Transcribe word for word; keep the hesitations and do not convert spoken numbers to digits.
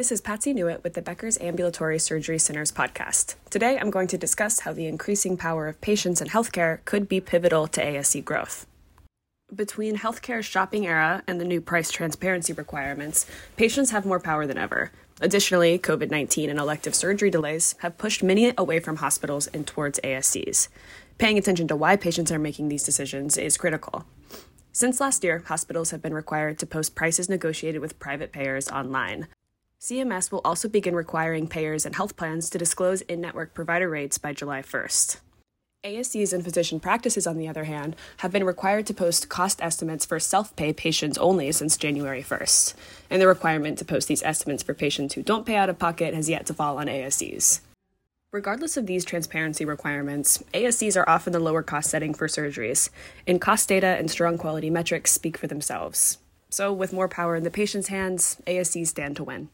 This is Patsy Newitt with the Becker's Ambulatory Surgery Centers podcast. Today, I'm going to discuss how the increasing power of patients in healthcare could be pivotal to A S C growth. Between healthcare's shopping era and the new price transparency requirements, patients have more power than ever. Additionally, COVID nineteen and elective surgery delays have pushed many away from hospitals and towards A S Cs. Paying attention to why patients are making these decisions is critical. Since last year, hospitals have been required to post prices negotiated with private payers online. C M S will also begin requiring payers and health plans to disclose in-network provider rates by July first. A S Cs and physician practices, on the other hand, have been required to post cost estimates for self-pay patients only since January first, and the requirement to post these estimates for patients who don't pay out of pocket has yet to fall on A S Cs. Regardless of these transparency requirements, A S Cs are often the lower cost setting for surgeries, and cost data and strong quality metrics speak for themselves. So, with more power in the patient's hands, A S Cs stand to win.